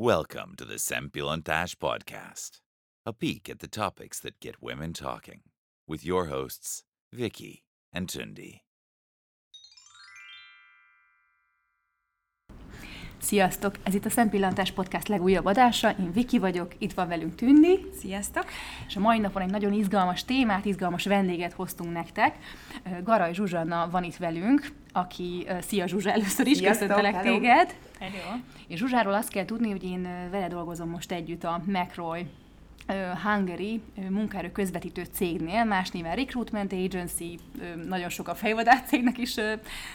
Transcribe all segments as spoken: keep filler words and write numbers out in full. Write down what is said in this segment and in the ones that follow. Welcome to the Sempulant Dash podcast, a peek at the topics that get women talking, with your hosts, Vicky and Tündi. Sziasztok! Ez itt a Szempillant Dash podcast legújabb adása. Én Viki vagyok, itt van velünk Tündi. Sziasztok! És a mai napon egy nagyon izgalmas témát, izgalmas vendéget hoztunk nektek. Garai Zsuzsanna van itt velünk, aki... Szia Zsuzsa, először is köszöntelek téged. Hello. És Zsuzsáról azt kell tudni, hogy én vele dolgozom most együtt a McRoy Hungary munkaerő közvetítő cégnél, más néven Recruitment Agency, nagyon sok a fejvadász cégnek is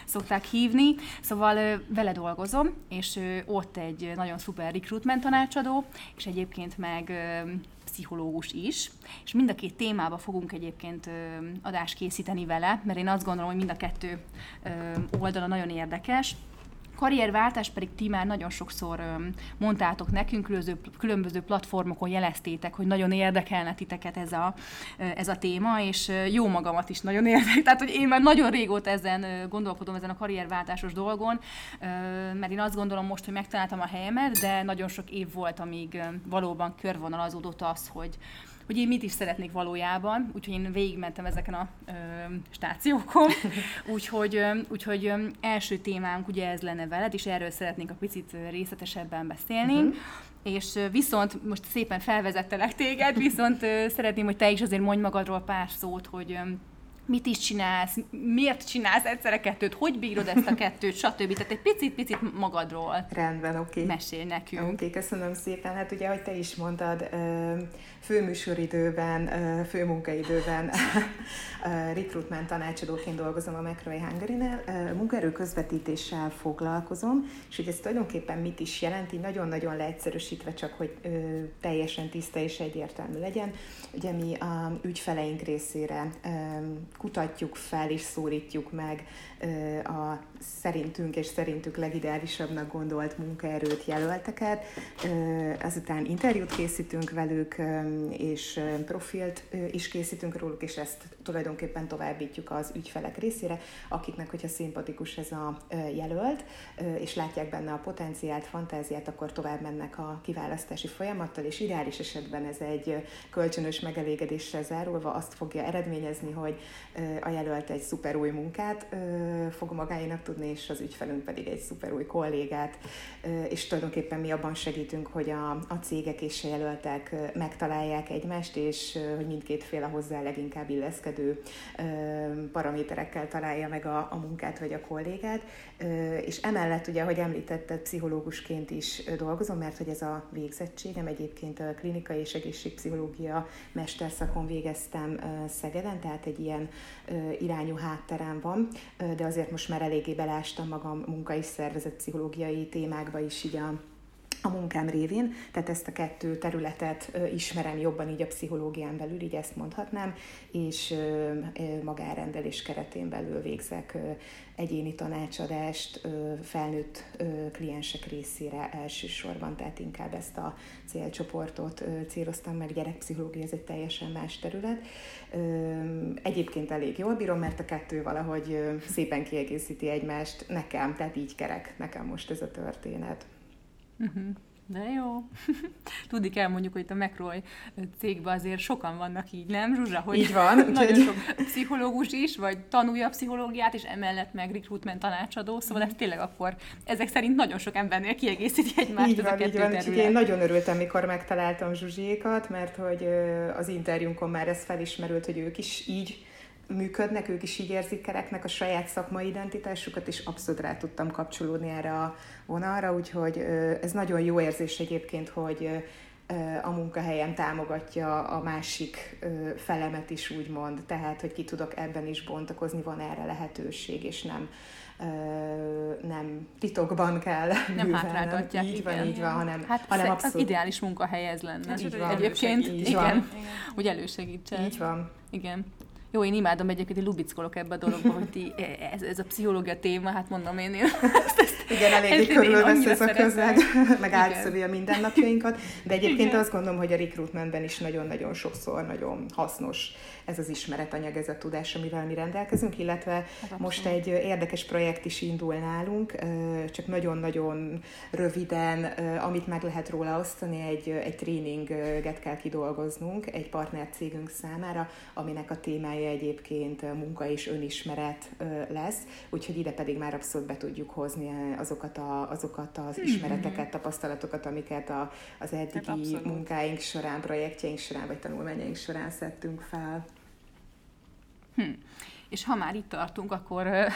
szokták hívni, szóval vele dolgozom, és ott egy nagyon szuper recruitment tanácsadó, és egyébként meg pszichológus is, és mind a két témába fogunk egyébként adást készíteni vele, mert én azt gondolom, hogy mind a kettő oldala nagyon érdekes. Karrierváltás pedig ti már nagyon sokszor mondtátok nekünk, különböző platformokon jeleztétek, hogy nagyon érdekelne titeket ez a, ez a téma, és jó magamat is nagyon érdekel. Tehát, hogy én már nagyon régóta ezen gondolkodom, ezen a karrierváltásos dolgon, mert én azt gondolom most, hogy megtaláltam a helyemet, de nagyon sok év volt, amíg valóban körvonalazódott az, hogy hogy én mit is szeretnék valójában, úgyhogy én végigmentem ezeken a ö, stációkon, úgyhogy, ö, úgyhogy ö, első témánk ugye ez lenne veled, és erről szeretnénk a picit részletesebben beszélni, uh-huh. és ö, viszont most szépen felvezettelek téged, viszont ö, szeretném, hogy te is azért mondj magadról pár szót, hogy ö, mit is csinálsz, miért csinálsz egyszerre kettőt, hogy bírod ezt a kettőt, stb. Tehát egy picit-picit magadról. Rendben, oké. Okay. Mesélj nekünk. Oké, okay, köszönöm szépen. Hát ugye, ahogy te is mondtad, főműsoridőben, főmunkaidőben recruitment tanácsadóként dolgozom a McRoy Hungary-nál, munkaerő közvetítéssel foglalkozom, és hogy ez tulajdonképpen mit is jelenti, nagyon-nagyon leegyszerűsítve, csak hogy teljesen tiszta és egyértelmű legyen. Ugye mi a ügyfeleink részére kutatjuk fel és szólítjuk meg a szerintünk és szerintük legideálisabbnak gondolt munkaerőt, jelölteket. Azután interjút készítünk velük, és profilt is készítünk róluk, és ezt tulajdonképpen továbbítjuk az ügyfelek részére, akiknek, hogyha szimpatikus ez a jelölt, és látják benne a potenciált, fantáziát, akkor tovább mennek a kiválasztási folyamattal, és ideális esetben ez egy kölcsönös megelégedéssel zárulva azt fogja eredményezni, hogy a jelölt egy szuper új munkát fog magáénak tudni, és az ügyfelünk pedig egy szuper új kollégát, és tulajdonképpen mi abban segítünk, hogy a, a cégek és a jelöltek megtalálják egymást, és hogy mindkét fél a hozzá leginkább illeszkedő paraméterekkel találja meg a, a munkát vagy a kollégát, és emellett ugye, ahogy említetted, pszichológusként is dolgozom, mert hogy ez a végzettségem, egyébként a klinikai és egészségpszichológia mesterszakon végeztem Szegeden, tehát egy ilyen irányú hátterem van, de azért most már eléggé belástam magam munka és szervezetpszichológiai témákba is így a, a munkám révén, tehát ezt a kettő területet ismerem jobban így a pszichológián belül, így ezt mondhatnám, és magánrendelés keretén belül végzek egyéni tanácsadást felnőtt kliensek részére elsősorban, tehát inkább ezt a célcsoportot céloztam meg, gyerekpszichológia, ez egy teljesen más terület. Egyébként elég jól bírom, mert a kettő valahogy szépen kiegészíti egymást nekem, tehát így kerek nekem most ez a történet. Uh-huh. De jó. Tudni kell mondjuk, hogy itt a McRoy cégben azért sokan vannak így, nem, Zsuzsa? Hogy így van. Nagyon sok pszichológus is, vagy tanulja a pszichológiát, és emellett meg recruitment tanácsadó, szóval ez tényleg akkor ezek szerint nagyon sok embernél kiegészíti egymást így ez van, a kettő terület. Én nagyon örültem, mikor megtaláltam Zsuzsiékat, mert hogy az interjúnkon már ez felismerült, hogy ők is így működnek, ők is így érzik kereknek a saját szakmai identitásukat, és abszolút rá tudtam kapcsolódni erre a vonalra, úgyhogy ez nagyon jó érzés egyébként, hogy a munkahelyen támogatja a másik felemet is, úgymond, tehát, hogy ki tudok ebben is bontakozni, van erre lehetőség, és nem, nem titokban kell nem művelnem. Hátráltatják. Így igen, van, így van, hanem, hát hanem abszolút. Hát az ideális munkahely ez lenne. Így van, egyébként, így igen, van. Igen, hogy elősegítsen. Így van. Igen. Jó, én imádom, egyébként én lubickolok ebbe a dologba, hogy ti, ez, ez a pszichológia téma, hát mondom én. én ezt, ezt, igen, eléggé körülvesz ez a közeg, meg átszövi a mindennapjainkat, de egyébként igen. Azt gondolom, hogy a recruitmentben is nagyon-nagyon sokszor nagyon hasznos ez az ismeretanyag, ez a tudás, amivel mi rendelkezünk, illetve most egy érdekes projekt is indul nálunk, csak nagyon-nagyon röviden, amit meg lehet róla osztani, egy, egy tréninget kell kidolgoznunk egy partnercégünk számára, aminek a témája egyébként munka és önismeret lesz, úgyhogy ide pedig már abszolút be tudjuk hozni azokat, a, azokat az ismereteket, tapasztalatokat, amiket a, az eddigi munkáink során, projektjeink során, vagy tanulmányaink során szedtünk fel. Hm. És ha már itt tartunk, akkor euh,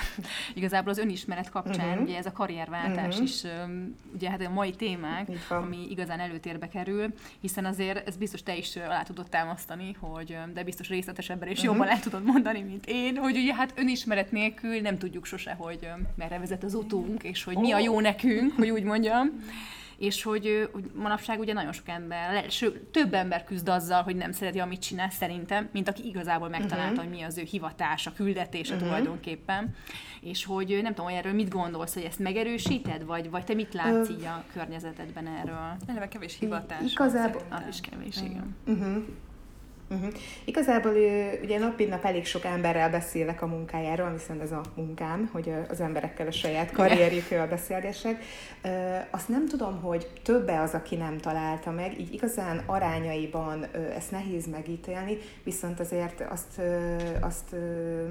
igazából az önismeret kapcsán, uh-huh. ugye ez a karrierváltás uh-huh. is, um, ugye hát a mai témánk, ami igazán előtérbe kerül, hiszen azért ez biztos te is alá tudod támasztani, hogy, de biztos részletesebben és uh-huh. jobban el tudod mondani, mint én, hogy ugye hát önismeret nélkül nem tudjuk sose, hogy merre vezet az utunk, és hogy oh. mi a jó nekünk, hogy úgy mondjam. És hogy, hogy manapság ugye nagyon sok ember, sőt, több ember küzd azzal, hogy nem szereti, amit csinál, szerintem, mint aki igazából megtalálta, uh-huh. hogy mi az ő hivatása, küldetése uh-huh. tulajdonképpen. És hogy nem tudom, erről mit gondolsz, hogy ezt megerősíted, vagy, vagy te mit látsz uh, így a környezetedben erről? Eleve kevés hivatás. Igazából. Az is kevés, igen. Uh-huh. Uh-huh. Igazából ugye napi nap elég sok emberrel beszélek a munkájáról, hiszen ez a munkám, hogy az emberekkel a saját karrierjükről beszélgessek. Azt nem tudom, hogy többe az, aki nem találta meg, így igazán arányaiban ezt nehéz megítélni, viszont azért azt, azt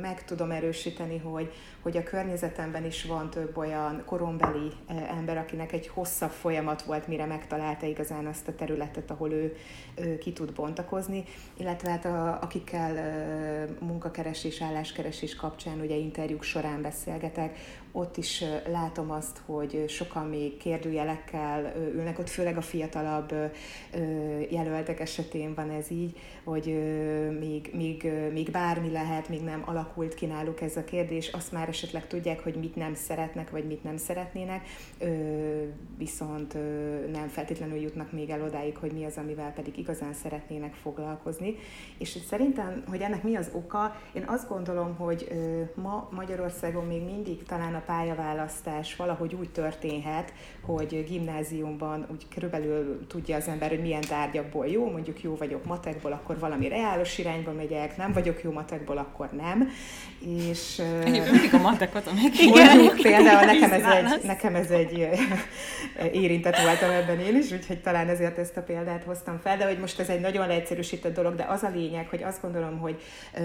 meg tudom erősíteni, hogy, hogy a környezetemben is van több olyan korombeli ember, akinek egy hosszabb folyamat volt, mire megtalálta igazán azt a területet, ahol ő, ő ki tud bontakozni, illetve hát a, akikkel uh, munkakeresés, álláskeresés kapcsán ugye interjúk során beszélgetek, ott is uh, látom azt, hogy sokan még kérdőjelekkel uh, ülnek, ott főleg a fiatalabb uh, jelöltek esetén van ez így, hogy uh, még, még, uh, még bármi lehet, még nem alakult ki náluk ez a kérdés, azt már esetleg tudják, hogy mit nem szeretnek, vagy mit nem szeretnének, uh, viszont uh, nem feltétlenül jutnak még el odáig, hogy mi az, amivel pedig igazán szeretnének foglalkozni. És szerintem, hogy ennek mi az oka, én azt gondolom, hogy ma Magyarországon még mindig talán a pályaválasztás valahogy úgy történhet, hogy gimnáziumban úgy körülbelül tudja az ember, hogy milyen tárgyakból jó, mondjuk jó vagyok matekból, akkor valami reálos irányba megyek, nem vagyok jó matekból, akkor nem. És... Egyébként a matekot, amelyik igen, például nekem ez, egy, nekem ez egy érintett voltam ebben én is, úgyhogy talán ezért ezt a példát hoztam fel, de hogy most ez egy nagyon leegyszerűsített dolog, de az a lényeg, hogy azt gondolom, hogy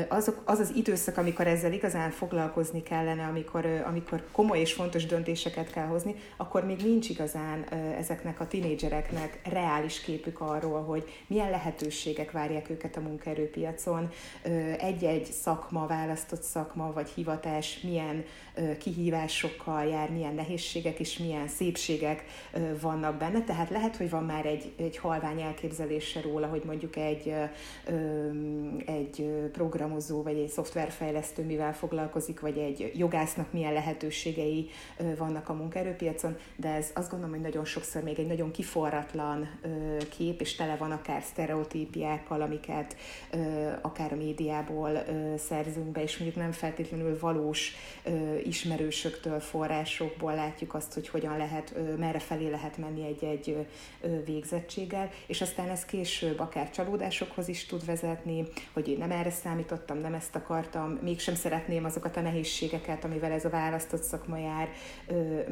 azok, az az időszak, amikor ezzel igazán foglalkozni kellene, amikor, amikor komoly és fontos döntéseket kell hozni, akkor még nincs igazán ezeknek a tinédzsereknek reális képük arról, hogy milyen lehetőségek várják őket a munkaerőpiacon, egy-egy szakma, választott szakma vagy hivatás milyen kihívásokkal jár, milyen nehézségek és milyen szépségek vannak benne, tehát lehet, hogy van már egy, egy halvány elképzelése róla, hogy mondjuk egy egy programozó, vagy egy szoftverfejlesztő mivel foglalkozik, vagy egy jogásznak milyen lehetőségei vannak a munkaerőpiacon, de ez azt gondolom, hogy nagyon sokszor még egy nagyon kiforratlan kép, és tele van akár sztereotípiákkal, amiket akár a médiából szerzünk be, és mondjuk nem feltétlenül valós ismerősöktől, forrásokból látjuk azt, hogy hogyan lehet, merre felé lehet menni egy-egy végzettséggel, és aztán ez később akár csalódásokhoz is tud vezetni, hogy én nem erre számítottam, nem ezt akartam, mégsem szeretném azokat a nehézségeket, amivel ez a választott szakma jár,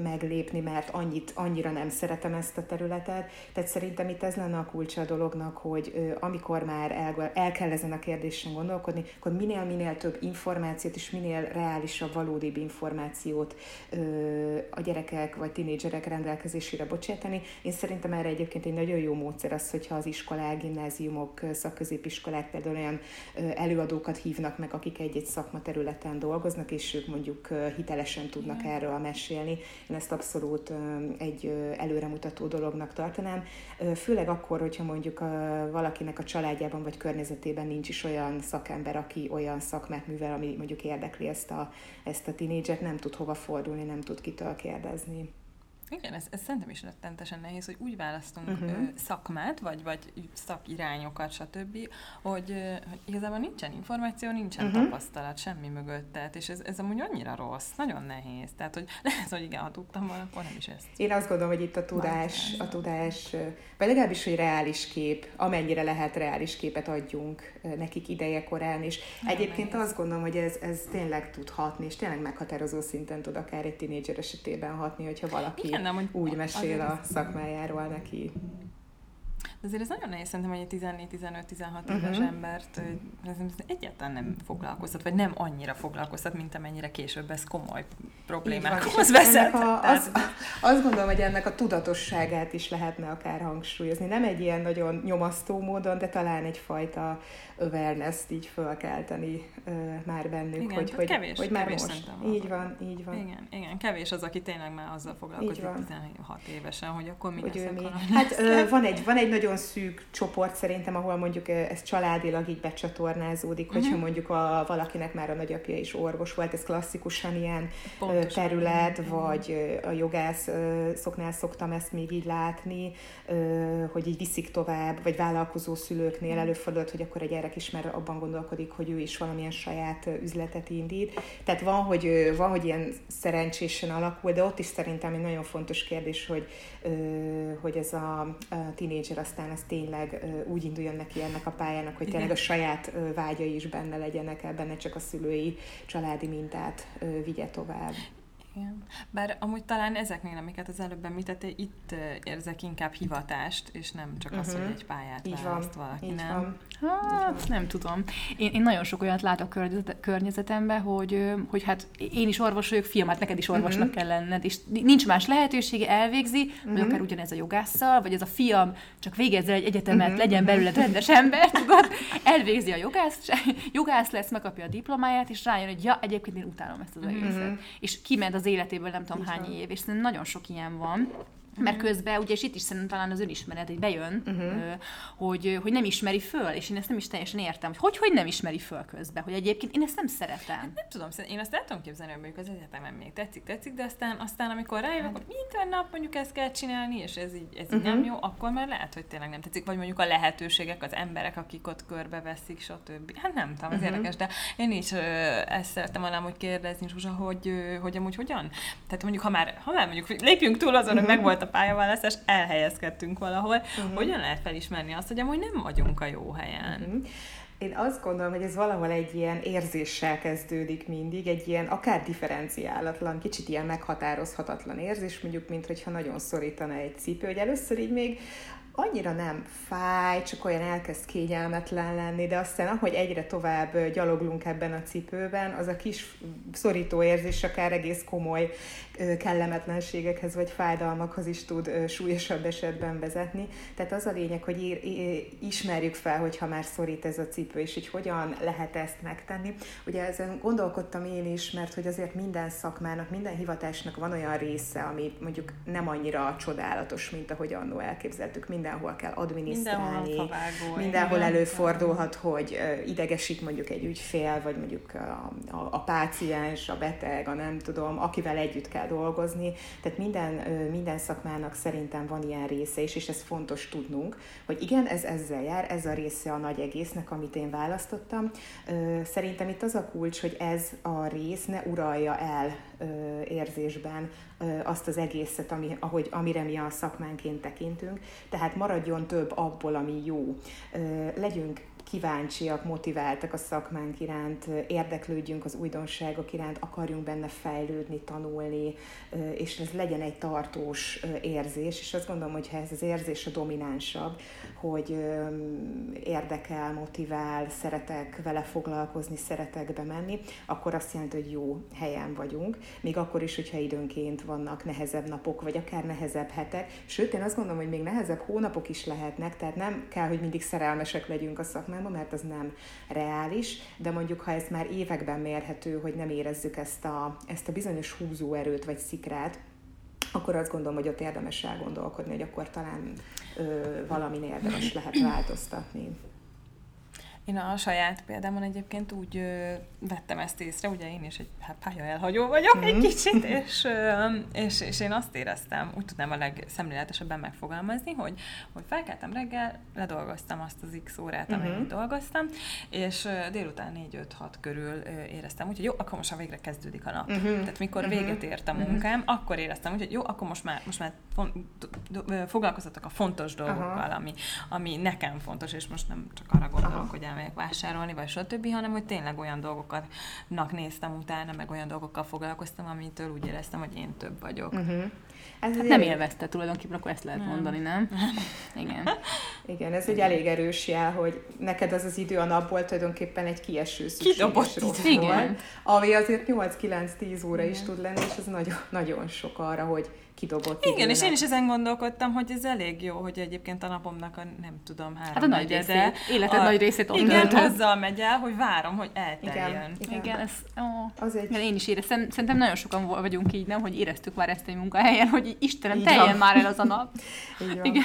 meglépni, mert annyit, annyira nem szeretem ezt a területet. Tehát szerintem itt ez lenne a kulcsa a dolognak, hogy amikor már el, el kell ezen a kérdésen gondolkodni, akkor minél-minél több információt és minél reálisabb, valódibb információt a gyerekek vagy tínédzserek rendelkezésére bocsátani. Én szerintem erre egyébként egy nagyon jó módszer az, hogyha az iskolák, gimnáziumok, szak középiskolák például olyan előadókat hívnak meg, akik egy-egy szakmaterületen dolgoznak, és ők mondjuk hitelesen tudnak igen. erről mesélni. Én ezt abszolút egy előremutató dolognak tartanám. Főleg akkor, hogyha mondjuk valakinek a családjában vagy környezetében nincs is olyan szakember, aki olyan szakmát művel, ami mondjuk érdekli ezt a, ezt a tínédzset, nem tud hova fordulni, nem tud kitől kérdezni. Igen, ez, ez szerintem is rettentesen nehéz, hogy úgy választunk uh-huh. szakmát, vagy, vagy szakirányokat, stb., hogy, hogy igazából nincsen információ, nincsen uh-huh. tapasztalat, semmi mögött. Tehát, és ez, ez amúgy annyira rossz, nagyon nehéz. Tehát, hogy lehet, hogy igen, ha tudtam volna, akkor nem is ezt. Én azt gondolom, hogy itt a tudás, a tudás, vagy legalábbis, hogy reális kép, amennyire lehet reális képet adjunk nekik ideje korán, és nem egyébként nehéz. Azt gondolom, hogy ez, ez tényleg tud hatni, és tényleg meghatározó szinten tud akár egy tínédzser esetében hatni, hogyha valaki... Igen, nem, úgy mesél a szakmájáról neki. De azért ez nagyon nehéz, szerintem, hogy egy tizennégy-tizenöt-tizenhat uh-huh. éves embert egyáltalán nem foglalkoztat, vagy nem annyira foglalkoztat, mint amennyire később ez komoly problémákhoz vezet. Az, azt gondolom, hogy ennek a tudatosságát is lehetne akár hangsúlyozni. Nem egy ilyen nagyon nyomasztó módon, de talán egyfajta awareness-t így fölkelteni uh, már bennük, igen, hogy, hogy, kevés, hogy már kevés most. Így van, így van. Igen, igen, kevés az, aki tényleg már azzal foglalkozik tizenhat évesen, hogy akkor mi lesz akkor. Hát ö, van, egy, van egy nagyon szűk csoport szerintem, ahol mondjuk ez családilag így becsatornázódik, hogyha uh-huh. mondjuk a, valakinek már a nagyapja is orvos volt, ez klasszikusan ilyen pontosan terület, ilyen. Vagy a jogász szoknál szoktam ezt még így látni, hogy így viszik tovább, vagy vállalkozó szülőknél előfordult, hogy akkor egy gyerek is már abban gondolkodik, hogy ő is valamilyen saját üzletet indít. Tehát van, hogy, van, hogy ilyen szerencsésen alakul, de ott is szerintem egy nagyon fontos kérdés, hogy, hogy ez a tínédzser aztán az tényleg úgy induljon neki ennek a pályának, hogy tényleg a saját vágyai is benne legyenek, el benne csak a szülői családi mintát vigye tovább. Igen. Bár amúgy talán ezeknél, amiket az előbb említettél, itt érzek inkább hivatást, és nem csak uh-huh. az, hogy egy pályát így választ van, valaki, nem? Hát, nem tudom. Én, én nagyon sok olyat látok környezetemben, hogy, hogy hát én is orvos vagyok, fiam, hát neked is orvosnak uh-huh. kell lenned, és nincs más lehetősége, elvégzi, uh-huh. vagy akár ugyanez a jogásszal, vagy ez a fiam csak végezze egy egyetemet, uh-huh. legyen belőle rendes ember, tudod? Elvégzi a jogász, jogász lesz, megkapja a diplomáját, és rájön, hogy ja, egyébként én utálom ezt az egészet. Uh-huh. És kimed az életéből nem tudom hány év, és szerintem nagyon sok ilyen van, mert közben, ugye, és itt is szerintem talán az önismeret, hogy bejön, uh-huh. hogy, hogy nem ismeri föl, és én ezt nem is teljesen értem, hogy hogy, hogy nem ismeri föl közben, hogy egyébként én ezt nem szeretem. Hát nem tudom, én azt el tudom képzelni, hogy az egyetemen még tetszik, tetszik, de aztán, aztán amikor rájövök, hát. Hogy minden nap mondjuk ezt kell csinálni, és ez így, ez így uh-huh. nem jó, akkor már lehet, hogy tényleg nem tetszik, vagy mondjuk a lehetőségek, az emberek, akik ott körbeveszik, stb. Hát nem tudom, az uh-huh. érdekes, de én is ezt szerettem alám, hogy kérdezni, Zsuzsa, hogy, hogy amúgy hogyan? Tehát mondjuk, ha már, ha már mondjuk lépjünk túl azon, uh-huh. hogy megvolt a pályaválasztás, elhelyezkedtünk valahol. Uh-huh. Hogyan lehet felismerni azt, hogy amúgy nem vagyunk a jó helyen? Uh-huh. Én azt gondolom, hogy ez valahol egy ilyen érzéssel kezdődik mindig, egy ilyen akár differenciálatlan, kicsit ilyen meghatározhatatlan érzés, mondjuk, mintha nagyon szorítana egy cipő, hogy először így még annyira nem fáj, csak olyan elkezd kényelmetlen lenni, de aztán, ahogy egyre tovább gyaloglunk ebben a cipőben, az a kis szorító érzés akár egész komoly kellemetlenségekhez vagy fájdalmakhoz is tud súlyosabb esetben vezetni. Tehát az a lényeg, hogy ismerjük fel, hogyha már szorít ez a cipő, és így hogyan lehet ezt megtenni. Ugye ezen gondolkodtam én is, mert hogy azért minden szakmának, minden hivatásnak van olyan része, ami mondjuk nem annyira csodálatos, mint ahogy annó elképzeltük. Mindenhol kell adminisztrálni, mindenhol, mindenhol előfordulhat, hogy idegesít mondjuk egy ügyfél, vagy mondjuk a, a, a páciens, a beteg, a nem tudom, akivel együtt kell dolgozni. Tehát minden, minden szakmának szerintem van ilyen része is, és ez fontos tudnunk, hogy igen, ez ezzel jár, ez a része a nagy egésznek, amit én választottam. Szerintem itt az a kulcs, hogy ez a rész ne uralja el érzésben azt az egészet, ami, ahogy, amire mi a szakmánként tekintünk. Tehát maradjon több abból, ami jó. Legyünk kíváncsiak, motiváltak a szakmánk iránt, érdeklődjünk az újdonságok iránt, akarjunk benne fejlődni, tanulni, és ez legyen egy tartós érzés, és azt gondolom, hogy ha ez az érzés a dominánsabb, hogy érdekel, motivál, szeretek vele foglalkozni, szeretek bemenni, akkor azt jelenti, hogy jó helyen vagyunk, még akkor is, hogyha időnként vannak nehezebb napok, vagy akár nehezebb hetek, sőt, én azt gondolom, hogy még nehezebb hónapok is lehetnek, tehát nem kell, hogy mindig szerelmesek legyünk a szakmánk, mert az nem reális, de mondjuk, ha ez már években mérhető, hogy nem érezzük ezt a, ezt a bizonyos húzóerőt vagy szikrát, akkor azt gondolom, hogy ott érdemes elgondolkodni, hogy akkor talán ö, valamin érdemes lehet változtatni. Én a saját példámon egyébként úgy ö, vettem ezt észre, ugye én is egy hát, pálya elhagyó vagyok mm. egy kicsit, és, ö, és, és én azt éreztem, úgy tudnám a legszemléletesebben megfogalmazni, hogy, hogy felkeltem reggel, ledolgoztam azt az x órát, amelyet mm-hmm. dolgoztam, és ö, délután négy öt hat körül ö, éreztem, úgyhogy jó, akkor most végre kezdődik a nap. Mm-hmm. Tehát mikor mm-hmm. véget ért a munkám, mm-hmm. akkor éreztem, úgyhogy jó, akkor most már, most már fon- foglalkoztatok a fontos dolgokkal, ami, ami nekem fontos, és most nem csak arra gondolok, Aha. hogy elmegyek vásárolni, vagy stb., hanem hogy tényleg olyan dolgokatnak néztem utána, meg olyan dolgokkal foglalkoztam, amitől úgy éreztem, hogy én több vagyok. Uh-huh. Ez hát nem élvezte tulajdonképpen, akkor ezt lehet nem. mondani, nem? Igen. Igen, ez egy elég erős jel, hogy neked az az idő a napból tulajdonképpen egy kieső szükséges rossz volt, ami azért nyolc-kilenc-tíz óra igen. is tud lenni, és ez nagyon, nagyon sok arra, hogy kidobott igen, időnek. És én is ezen gondolkodtam, hogy ez elég jó, hogy egyébként a napomnak a nem tudom, három hát a nagy részét, életed a, nagy részét ott igen, töltöm. Azzal megy el, hogy várom, hogy elterjen. Igen, igen. igen ez, ó, az egy... én is éreztem. Szerintem nagyon sokan vagyunk így, nem, hogy éreztük már ezt egy munkahelyen, hogy Istenem, teljen már el az a nap. Igen.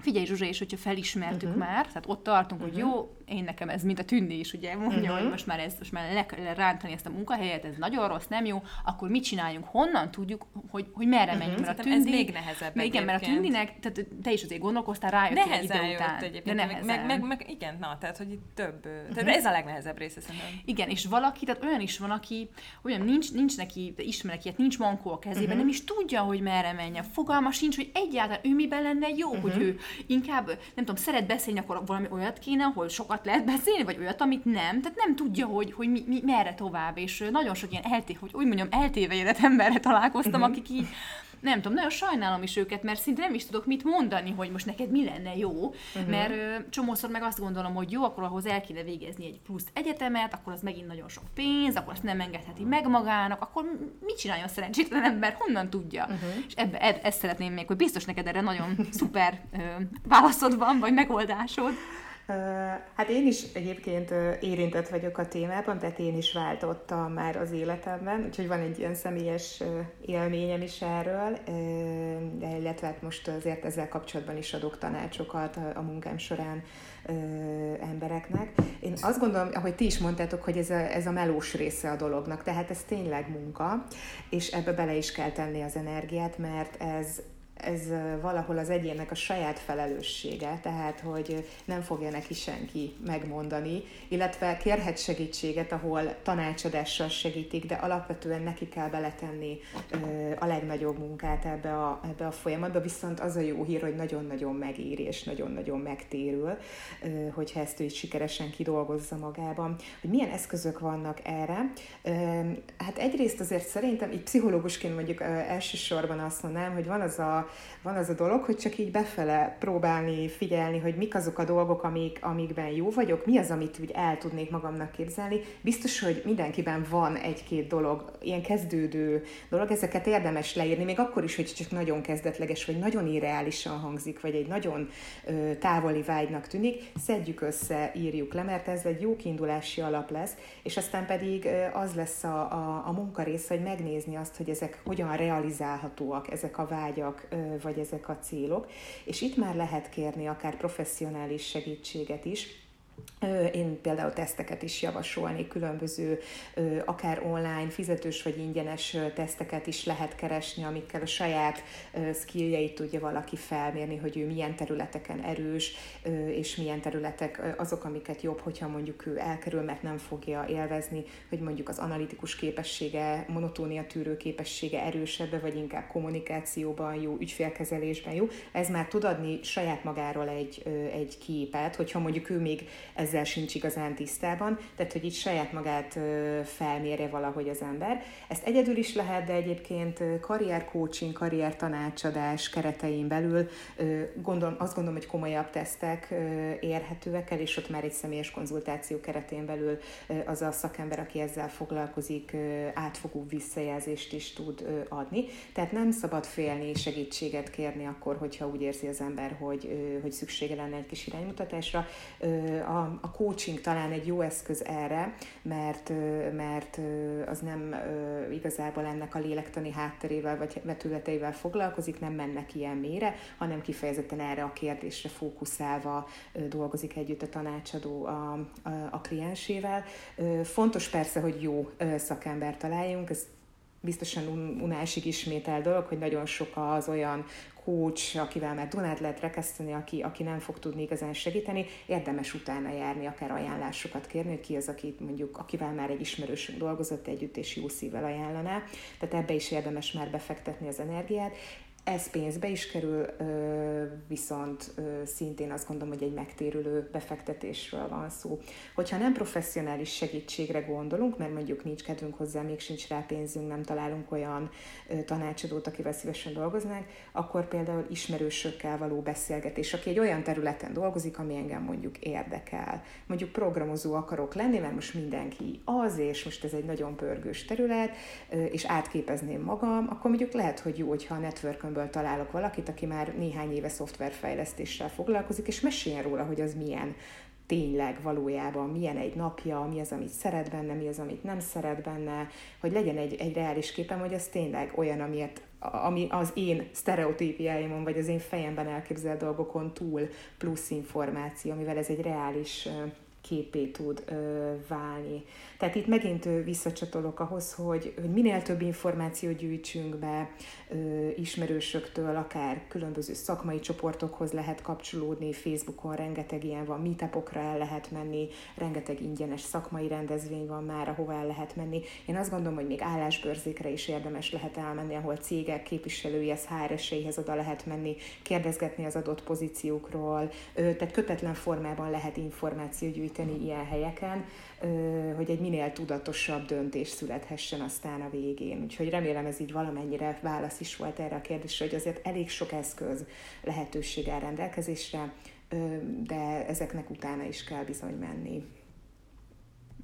Figyelj, Zsuzsa, és hogyha felismertük uh-huh. már, tehát ott tartunk, uh-huh. hogy jó, én nekem ez, mint a Tündi is, ugye mondja, uh-huh. hogy most már, ez, most már le kell rántani ezt a munkahelyet, ez nagyon rossz, nem jó, akkor mit csináljunk, honnan tudjuk, hogy, hogy merre menjünk, uh-huh. mert a Tündi... Ez még nehezebb mert, igen, mert a Tündinek, tehát te is azért gondolkoztál, rájöttél egy idő után. De nehezen meg, meg, meg igen, na, tehát, hogy itt több... Uh-huh. Tehát ez a legnehezebb része szerintem. Igen, és valaki, tehát olyan is van, aki olyan nincs, nincs neki, ismerek ilyet, nincs mankó a kezében, uh-huh. nem is tudja, hogy merre menjen. Fogalma sincs, hogy egyáltalán ő miben lenne jó, uh-huh. hogy ő inkább, nem tudom, szeret beszélni, akkor valami olyat kéne, ahol sokat lehet beszélni, vagy olyat, amit nem. Tehát nem tudja, hogy, hogy mi, mi, merre tovább, és nagyon sok ilyen elté, hogy úgy mondjam, eltéve élet emberre találkoztam, uh-huh. akik így, nem tudom, nagyon sajnálom is őket, mert szinte nem is tudok mit mondani, hogy most neked mi lenne jó, uh-huh. mert ö, csomószor meg azt gondolom, hogy jó, akkor ahhoz el kéne végezni egy plusz egyetemet, akkor az megint nagyon sok pénz, akkor azt nem engedheti meg magának, akkor mit csináljon szerencsétlen ember, honnan tudja? Uh-huh. És ebbe, eb, ezt szeretném még, hogy biztos neked erre nagyon szuper ö, válaszod van, vagy megoldásod. Hát én is egyébként érintett vagyok a témában, tehát én is váltottam már az életemben, úgyhogy van egy ilyen személyes élményem is erről, illetve hát most azért ezzel kapcsolatban is adok tanácsokat a munkám során embereknek. Én azt gondolom, ahogy ti is mondtátok, hogy ez a, ez a melós része a dolognak, tehát ez tényleg munka, és ebbe bele is kell tenni az energiát, mert ez... ez valahol az egyének a saját felelőssége, tehát, hogy nem fogja neki senki megmondani, illetve kérhet segítséget, ahol tanácsadással segítik, de alapvetően neki kell beletenni a legnagyobb munkát ebbe a, ebbe a folyamatba, viszont az a jó hír, hogy nagyon-nagyon megéri és nagyon-nagyon megtérül, hogyha ezt ő sikeresen kidolgozza magában. Hogy milyen eszközök vannak erre? Hát egyrészt azért szerintem, így pszichológusként mondjuk elsősorban azt mondanám, hogy van az a van az a dolog, hogy csak így befele próbálni, figyelni, hogy mik azok a dolgok, amik, amikben jó vagyok, mi az, amit úgy el tudnék magamnak képzelni. Biztos, hogy mindenkiben van egy-két dolog, ilyen kezdődő dolog, ezeket érdemes leírni, még akkor is, hogy csak nagyon kezdetleges, vagy nagyon irreálisan hangzik, vagy egy nagyon ö, távoli vágynak tűnik, szedjük össze, írjuk le, mert ez egy jó kiindulási alap lesz, és aztán pedig az lesz a, a, a munka része, hogy megnézni azt, hogy ezek hogyan realizálhatóak, ezek a vágyak, vagy ezek a célok, és itt már lehet kérni akár professzionális segítséget is. Én például teszteket is javasolnék, különböző akár online, fizetős vagy ingyenes teszteket is lehet keresni, amikkel a saját skilljeit tudja valaki felmérni, hogy ő milyen területeken erős, és milyen területek azok, amiket jobb, hogyha mondjuk ő elkerül, mert nem fogja élvezni, hogy mondjuk az analitikus képessége, monotónia tűrő képessége erősebbe, vagy inkább kommunikációban jó, ügyfélkezelésben jó. Ez már tud adni saját magáról egy, egy képet, hogyha mondjuk ő még ezzel sincs igazán tisztában, tehát hogy így saját magát felmérje valahogy az ember. Ezt egyedül is lehet, de egyébként karriercoaching, karriertanácsadás keretein belül gondolom, azt gondolom, hogy komolyabb tesztek érhetőek el, és ott már egy személyes konzultáció keretén belül az a szakember, aki ezzel foglalkozik, átfogó visszajelzést is tud adni. Tehát nem szabad félni segítséget kérni akkor, hogyha úgy érzi az ember, hogy, hogy szüksége lenne egy kis iránymutatásra, a, a coaching talán egy jó eszköz erre, mert, mert az nem igazából ennek a lélektani hátterével vagy vetületeivel foglalkozik, nem mennek ilyen mélyre, hanem kifejezetten erre a kérdésre fókuszálva dolgozik együtt a tanácsadó a, a, a kliensével. Fontos persze, hogy jó szakembert találjunk, ez biztosan unásig ismétel dolog, hogy nagyon sok az olyan coach, akivel már Dunát lehet rekeszteni, aki, aki nem fog tudni igazán segíteni, érdemes utána járni, akár ajánlásokat kérni, hogy ki az, aki mondjuk, akivel már egy ismerősünk dolgozott együtt, és jó szívvel ajánlaná. Tehát ebbe is érdemes már befektetni az energiát. Ez pénzbe is kerül, viszont szintén azt gondolom, hogy egy megtérülő befektetésről van szó. Hogyha nem professzionális segítségre gondolunk, mert mondjuk nincs kedvünk hozzá, még sincs rá pénzünk, nem találunk olyan tanácsadót, akivel szívesen dolgoznánk, akkor például ismerősökkel való beszélgetés, aki egy olyan területen dolgozik, ami engem mondjuk érdekel. Mondjuk programozó akarok lenni, mert most mindenki az, és most ez egy nagyon pörgős terület, és átképezném magam, akkor mondjuk lehet, hogy jó, hogyha a network találok valakit, aki már néhány éve szoftverfejlesztéssel foglalkozik, és meséljen róla, hogy az milyen tényleg valójában, milyen egy napja, mi az, amit szeret benne, mi az, amit nem szeret benne, hogy legyen egy, egy reális képem, hogy ez tényleg olyan, amilyet, ami az én sztereotípiáimon, vagy az én fejemben elképzelt dolgokon túl plusz információ, amivel ez egy reális képé tud ö, válni. Tehát itt megint ö, visszacsatolok ahhoz, hogy, hogy minél több információt gyűjtsünk be ö, ismerősöktől, akár különböző szakmai csoportokhoz lehet kapcsolódni, Facebookon rengeteg ilyen van, meetupokra el lehet menni, rengeteg ingyenes szakmai rendezvény van már, ahova el lehet menni. Én azt gondolom, hogy még állásbörzékre is érdemes lehet elmenni, ahol cégek képviselőihez, há er es-eihez oda lehet menni, kérdezgetni az adott pozíciókról, ö, tehát kötetlen formában lehet információt gyűjteni ilyen helyeken, hogy egy minél tudatosabb döntés születhessen aztán a végén. Úgyhogy remélem ez így valamennyire válasz is volt erre a kérdésre, hogy azért elég sok eszköz lehetőség áll rendelkezésre, de ezeknek utána is kell bizony menni.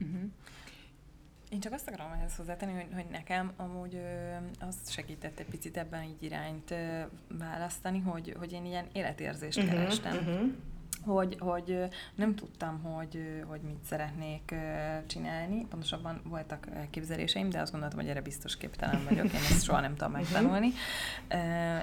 Uh-huh. Én csak azt akarom ehhez hozzátenni, hogy, hogy nekem amúgy az segített egy picit ebben így irányt választani, hogy, hogy én ilyen életérzést uh-huh, kerestem. Uh-huh. Hogy, hogy nem tudtam, hogy, hogy mit szeretnék csinálni. Pontosabban voltak elképzeléseim, de azt gondoltam, hogy erre biztos képtelen vagyok, én ezt soha nem tudom megtanulni.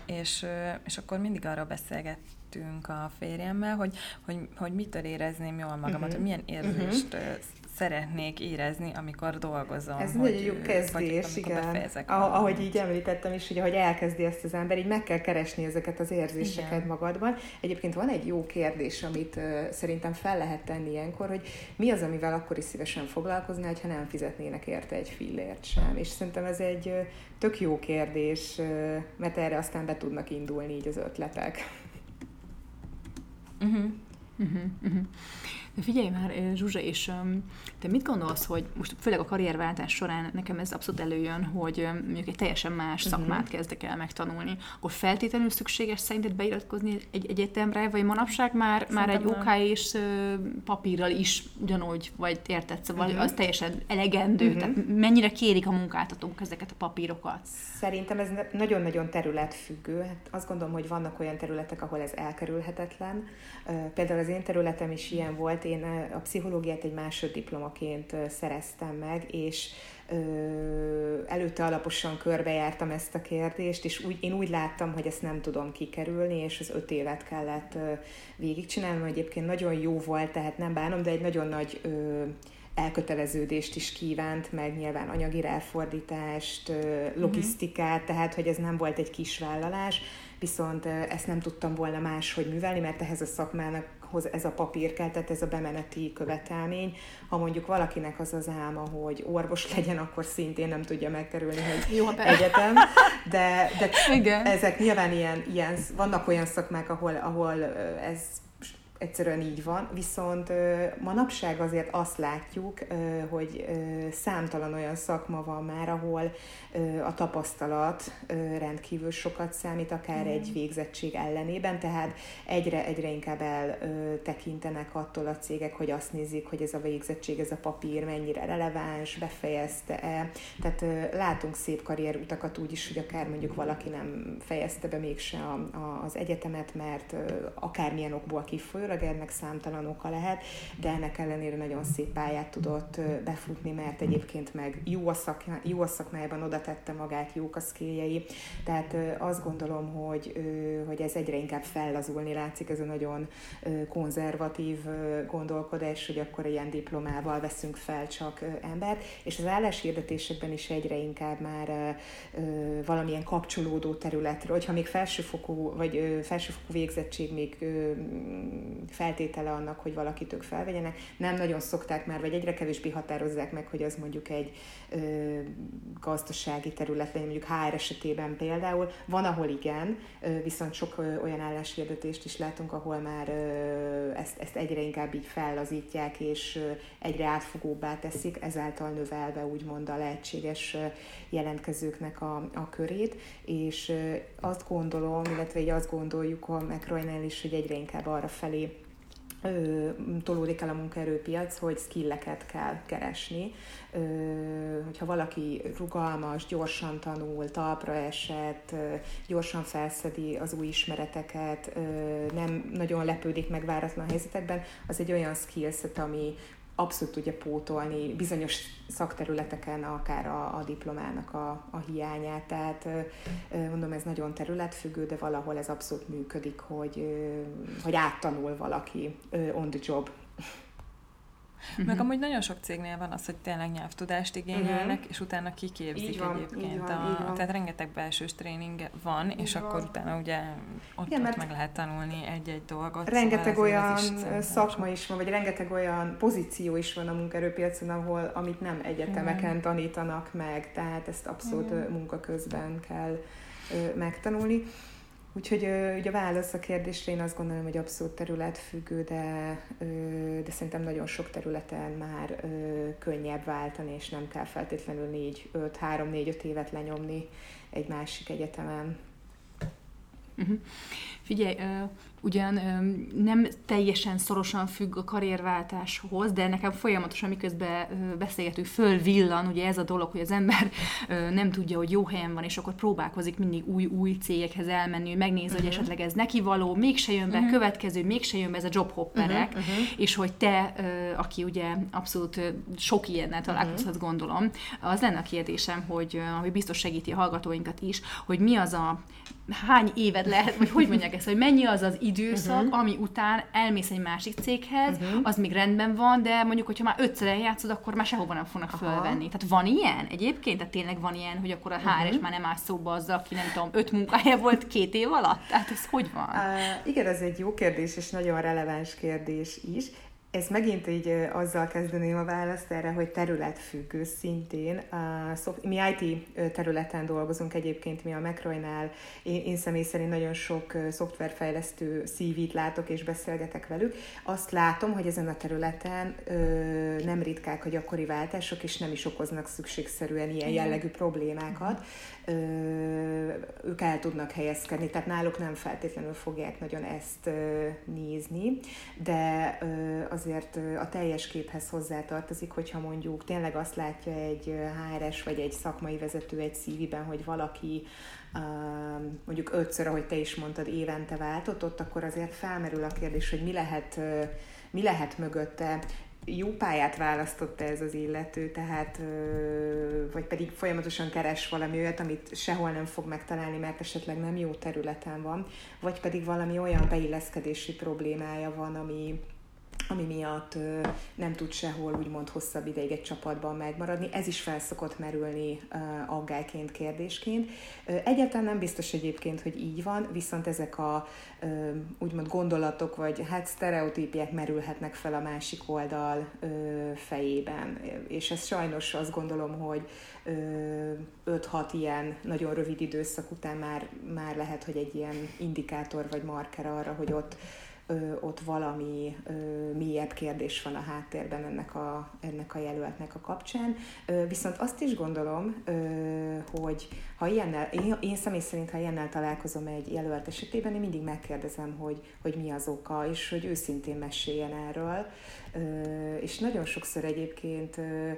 És, és akkor mindig arra beszélgettünk a férjemmel, hogy, hogy, hogy mitől érezném jól magamat, uh-huh. hogy milyen érzést uh-huh. szeretnék érezni, amikor dolgozom. Ez nagyon jó kezdés, igen. Ah, ahogy így említettem is, hogy ahogy elkezdi ezt az ember, így meg kell keresni ezeket az érzéseket igen. magadban. Egyébként van egy jó kérdés, amit uh, szerintem fel lehet tenni ilyenkor, hogy mi az, amivel akkor is szívesen foglalkoznál, hogyha nem fizetnének érte egy fillért sem. És szerintem ez egy uh, tök jó kérdés, uh, mert erre aztán be tudnak indulni így az ötletek. Mhm. Uh-huh. Uh-huh, uh-huh. De figyelj már, Zsuzsa, és te mit gondolsz, hogy most főleg a karrierváltás során nekem ez abszolút előjön, hogy mondjuk egy teljesen más szakmát kezdek el megtanulni, akkor feltétlenül szükséges szerinted beiratkozni egy egyetemre, vagy manapság már, már egy OK és papírral is ugyanúgy, vagy érted, szóval uh-huh. az teljesen elegendő, uh-huh. tehát mennyire kérik a munkáltatók ezeket a papírokat? Szerintem ez nagyon-nagyon területfüggő. Hát azt gondolom, hogy vannak olyan területek, ahol ez elkerülhetetlen. Például az én területem is ilyen volt, én a pszichológiát egy másoddiplomaként szereztem meg, és ö, előtte alaposan körbejártam ezt a kérdést, és úgy, én úgy láttam, hogy ezt nem tudom kikerülni, és az öt évet kellett ö, végigcsinálnom, egyébként nagyon jó volt, tehát nem bánom, de egy nagyon nagy ö, elköteleződést is kívánt, meg nyilván anyagi ráfordítást, ö, logisztikát, mm-hmm. tehát hogy ez nem volt egy kis vállalás, viszont ö, ezt nem tudtam volna máshogy művelni, mert ehhez a szakmának ez a papír kell, tehát ez a bemeneti követelmény. Ha mondjuk valakinek az az álma, hogy orvos legyen, akkor szintén nem tudja megkerülni, hogy jó, egyetem. De, de ezek nyilván ilyen, ilyen, vannak olyan szakmák, ahol, ahol ez egyszerűen így van, viszont manapság azért azt látjuk, hogy számtalan olyan szakma van már, ahol a tapasztalat rendkívül sokat számít, akár egy végzettség ellenében, tehát egyre, egyre inkább eltekintenek attól a cégek, hogy azt nézik, hogy ez a végzettség, ez a papír mennyire releváns, befejezte-e. Tehát látunk szép karrierutakat úgy is, hogy akár mondjuk valaki nem fejezte be mégse az egyetemet, mert akármilyen okból kifolyólag, öregednek számtalan oka lehet, de ennek ellenére nagyon szép pályát tudott befutni, mert egyébként meg jó a, szakmá, jó a szakmájában oda tette magát, jók a szkéljei. Tehát azt gondolom, hogy, hogy ez egyre inkább fellazulni látszik, ez a nagyon konzervatív gondolkodás, hogy akkor ilyen diplomával veszünk fel csak embert, és az álláshirdetésekben is egyre inkább már valamilyen kapcsolódó területről, hogyha még felsőfokú, vagy felsőfokú végzettség még feltétele annak, hogy valakit ők felvegyenek, nem nagyon szokták már, vagy egyre kevésbé határozzák meg, hogy az mondjuk egy gazdasági terület, vagy mondjuk há er esetében például. Van, ahol igen, viszont sok olyan álláshirdetést is látunk, ahol már ezt, ezt egyre inkább így fellazítják, és egyre átfogóbbá teszik, ezáltal növelve úgymond a lehetséges jelentkezőknek a, a körét, és azt gondolom, illetve így azt gondoljuk a McRoynál is, hogy egyre inkább arra felé tolódik el a munkaerőpiac, hogy skilleket kell keresni. Hogyha valaki rugalmas, gyorsan tanul, talpra esett, gyorsan felszedi az új ismereteket, nem nagyon lepődik meg váratlan helyzetekben, az egy olyan skillset, ami abszolút tudja pótolni bizonyos szakterületeken akár a, a diplomának a, a hiányát. Tehát mondom, ez nagyon területfüggő, de valahol ez abszolút működik, hogy, hogy áttanul valaki on the job. Meg uh-huh. amúgy nagyon sok cégnél van az, hogy tényleg nyelvtudást igényelnek, uh-huh. és utána kiképzik van, egyébként. Van, a, tehát rengeteg belsős tréning van, így és van. Akkor utána ugye ott, igen, ott meg lehet tanulni egy-egy dolgot. Rengeteg szóval olyan is szakma is van, vagy rengeteg olyan pozíció is van a munkaerőpiacon, ahol amit nem egyetemeken igen. tanítanak meg, tehát ezt abszolút igen. munka közben kell ö, megtanulni. Úgyhogy ugye a válasz a kérdésre, én azt gondolom, hogy abszolút területfüggő, de, de szerintem nagyon sok területen már könnyebb váltani, és nem kell feltétlenül négy, öt, három, négy, öt évet lenyomni egy másik egyetemen. Uh-huh. Figyelj, uh, ugyan um, nem teljesen szorosan függ a karrierváltáshoz, de nekem folyamatosan, miközben uh, beszélgetünk, fölvillan, ugye ez a dolog, hogy az ember uh, nem tudja, hogy jó helyen van, és akkor próbálkozik mindig új-új cégekhez elmenni, hogy megnéz, uh-huh. hogy esetleg ez neki való, mégse jön be, uh-huh. következő, mégse jön be, ez a jobhopperek, uh-huh. Uh-huh. és hogy te, uh, aki ugye abszolút uh, sok ilyennel találkozhatsz, uh-huh. gondolom, az lenne a kérdésem, hogy uh, ami biztos segíti a hallgatóinkat is, hogy mi az a hány éved lehet, vagy hogy mondják ezt, hogy mennyi az az időszak, uh-huh. ami után elmész egy másik céghez, uh-huh. az még rendben van, de mondjuk, hogyha már ötször eljátszod, akkor már sehova nem fognak aha. fölvenni. Tehát van ilyen egyébként? Tehát tényleg van ilyen, hogy akkor a há er-es uh-huh. már nem áll szóba azzal, aki nem tudom, öt munkája volt két év alatt? Tehát ez hogy van? Uh, igen, ez egy jó kérdés, és nagyon releváns kérdés is. Ez megint így azzal kezdeném a választ erre, hogy területfüggő szintén. Mi i té területen dolgozunk egyébként, mi a McRoynál. Én, én személy szerint nagyon sok szoftverfejlesztő szívét látok és beszélgetek velük. Azt látom, hogy ezen a területen nem ritkák a gyakori váltások, és nem is okoznak szükségszerűen ilyen jellegű problémákat. Ők el tudnak helyezkedni, tehát náluk nem feltétlenül fogják nagyon ezt nézni, de az azért a teljes képhez hozzátartozik, hogyha mondjuk tényleg azt látja egy há er-es vagy egy szakmai vezető egy cé vében, hogy valaki mondjuk ötször, ahogy te is mondtad, évente váltott, ott akkor azért felmerül a kérdés, hogy mi lehet, mi lehet mögötte. Jó pályát választotta ez az illető, tehát vagy pedig folyamatosan keres valami olyat, amit sehol nem fog megtalálni, mert esetleg nem jó területen van, vagy pedig valami olyan beilleszkedési problémája van, ami ami miatt ö, nem tud sehol úgymond hosszabb ideig egy csapatban megmaradni. Ez is fel szokott merülni ö, aggályként, kérdésként. Ö, egyáltalán nem biztos egyébként, hogy így van, viszont ezek a ö, úgymond gondolatok, vagy hát sztereotípiák merülhetnek fel a másik oldal ö, fejében. És ez sajnos azt gondolom, hogy öt-hat ilyen nagyon rövid időszak után már, már lehet, hogy egy ilyen indikátor vagy marker arra, hogy ott Ö, ott valami ö, mélyebb kérdés van a háttérben ennek a, ennek a jelöltnek a kapcsán. Ö, viszont azt is gondolom, ö, hogy ha ilyennel, én, én személy szerint, ha ilyennel találkozom egy jelölt esetében, én mindig megkérdezem, hogy, hogy mi az oka, és hogy őszintén meséljen erről. Ö, és nagyon sokszor egyébként ö,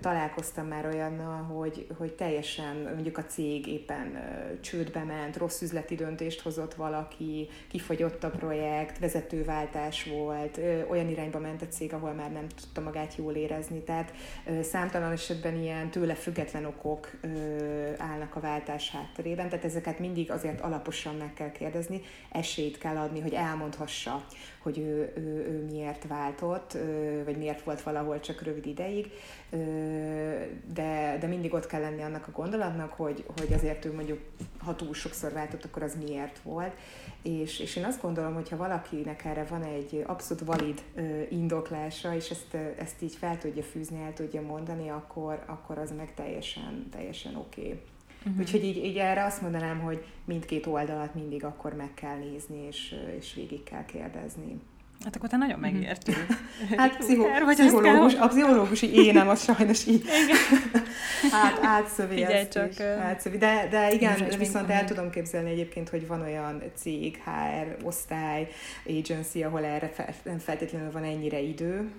találkoztam már olyannal, hogy, hogy teljesen mondjuk a cég éppen csődbe ment, rossz üzleti döntést hozott valaki, kifogyott a projekt, vezetőváltás volt, olyan irányba ment a cég, ahol már nem tudta magát jól érezni. Tehát számtalan esetben ilyen tőle független okok állnak a váltás hátterében, tehát ezeket mindig azért alaposan meg kell kérdezni, esélyt kell adni, hogy elmondhassa, hogy ő, ő, ő miért váltott, vagy miért volt valahol csak rövid ideig, de, de mindig ott kell lenni annak a gondolatnak, hogy, hogy azért ő mondjuk, ha túl sokszor váltott, akkor az miért volt. És, és én azt gondolom, hogy ha valakinek erre van egy abszolút valid indoklása, és ezt, ezt így fel tudja fűzni, el tudja mondani, akkor, akkor az meg teljesen, teljesen oké. Okay. Uh-huh. Úgyhogy így, így erre azt mondanám, hogy mindkét oldalat mindig akkor meg kell nézni, és, és végig kell kérdezni. Hát akkor te nagyon megértő. Hát pszicho- pszichológus, a pszichológusi énem az sajnos így hát, átszövi ezt csak, is. Átszövi. De, de igen, viszont el tudom képzelni egyébként, hogy van olyan cég, há er, osztály, agency, ahol erre fel, nem feltétlenül van ennyire idő,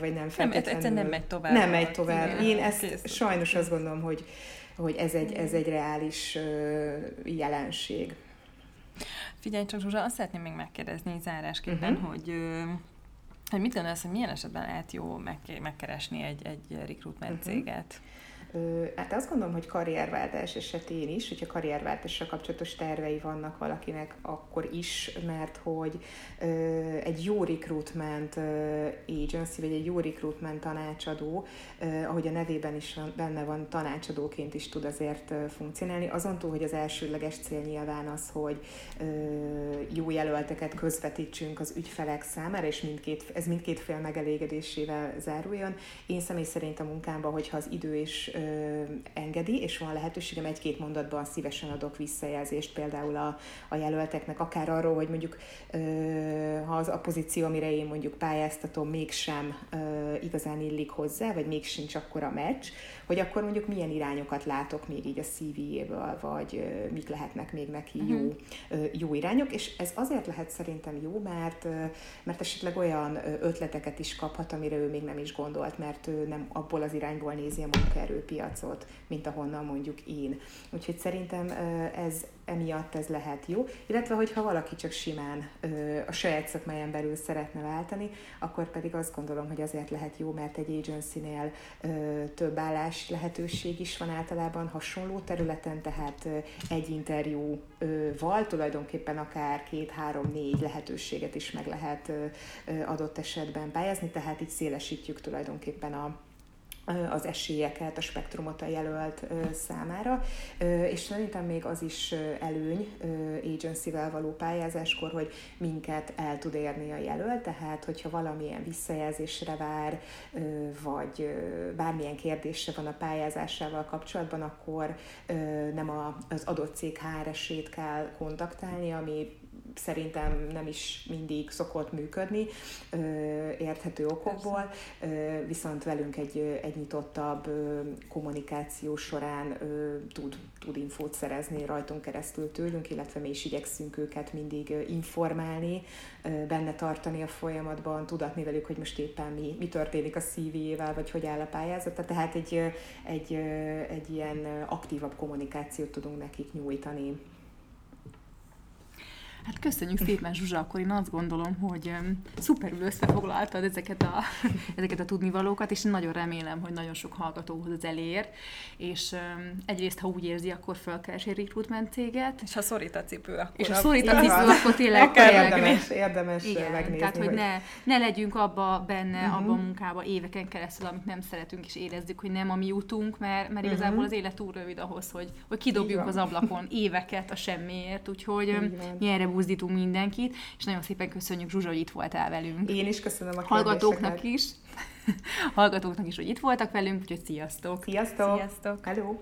vagy nem feltétlenül. Nem, nem megy tovább. Nem megy tovább. Igen, Én ezt kész, sajnos kész. azt gondolom, hogy, hogy ez, egy, ez egy reális jelenség. Figyelj csak, Zsuzsa, azt szeretném még megkérdezni zárásképpen, uh-huh. hogy, hogy mit gondolsz, hogy milyen esetben lehet jó megkeresni egy, egy recruitment uh-huh. céget? Hát azt gondolom, hogy karrierváltás esetén is, hogyha karrierváltással kapcsolatos tervei vannak valakinek, akkor is, mert hogy egy jó recruitment agency, vagy egy jó recruitment tanácsadó, ahogy a nevében is benne van, tanácsadóként is tud azért funkcionálni. Azon túl, hogy az elsődleges cél nyilván az, hogy jó jelölteket közvetítsünk az ügyfelek számára, és mindkét, ez mindkét fél megelégedésével záruljon. Én személy szerint a munkámban, hogyha az idő és engedi, és van lehetőségem, egy-két mondatban szívesen adok visszajelzést például a, a jelölteknek, akár arról, hogy mondjuk ö, ha az a pozíció, amire én mondjuk pályáztatom, mégsem ö, igazán illik hozzá, vagy még sincs akkora meccs, hogy akkor mondjuk milyen irányokat látok még így a cé véből, vagy ö, mik lehetnek még neki uh-huh. jó, ö, jó irányok, és ez azért lehet szerintem jó, mert, ö, mert esetleg olyan ötleteket is kaphat, amire ő még nem is gondolt, mert ő nem abból az irányból nézi a munkaerőt, piacot, mint ahonnan mondjuk én. Úgyhogy szerintem ez emiatt ez lehet jó. Illetve, hogyha valaki csak simán a saját szakmáján belül szeretne váltani, akkor pedig azt gondolom, hogy azért lehet jó, mert egy agencynél több állás lehetőség is van általában hasonló területen, tehát egy interjúval tulajdonképpen akár két, három, négy lehetőséget is meg lehet adott esetben pályázni, tehát így szélesítjük tulajdonképpen a az esélyeket, a spektrumot a jelölt számára, és szerintem még az is előny agencyvel való pályázáskor, hogy minket el tud érni a jelölt, tehát hogyha valamilyen visszajelzésre vár, vagy bármilyen kérdése van a pályázásával kapcsolatban, akkor nem az adott cég há er-ét kell kontaktálni, ami szerintem nem is mindig szokott működni érthető okokból, viszont velünk egy, egy nyitottabb kommunikáció során tud, tud infót szerezni rajtunk keresztül tőlünk, illetve mi is igyekszünk őket mindig informálni, benne tartani a folyamatban, tudatni velük, hogy most éppen mi, mi történik a cé vével, vagy hogy áll a pályázata. Tehát egy, egy, egy ilyen aktívabb kommunikációt tudunk nekik nyújtani. Hát köszönjük szépen, Zsuzsa, akkor én azt gondolom, hogy szuperül összefoglaltad ezeket a, ezeket a tudnivalókat, és nagyon remélem, hogy nagyon sok hallgatóhoz az elér, és egyrészt, ha úgy érzi, akkor felkeres egy recruitment céget. És ha szorít a cipő, akkor... És ha szorít a cipő, akkor tényleg... Akkor érdemes, érdemes igen, megnézni. Tehát, hogy, hogy ne, ne legyünk abba benne, uh-huh. abban a munkában éveken keresztül, amit nem szeretünk, és érezzük, hogy nem a mi utunk, mert, mert uh-huh. igazából az élet túl rövid ahhoz, hogy, hogy kidobjuk az ablakon éveket a semmiért, úgyhogy nyerre buzdítunk mindenkit, és nagyon szépen köszönjük, Zsuzsa, hogy itt voltál velünk. Én is köszönöm a hallgatóknak is, hallgatóknak is, hogy itt voltak velünk, úgyhogy sziasztok! Sziasztok! Sziasztok. Hello.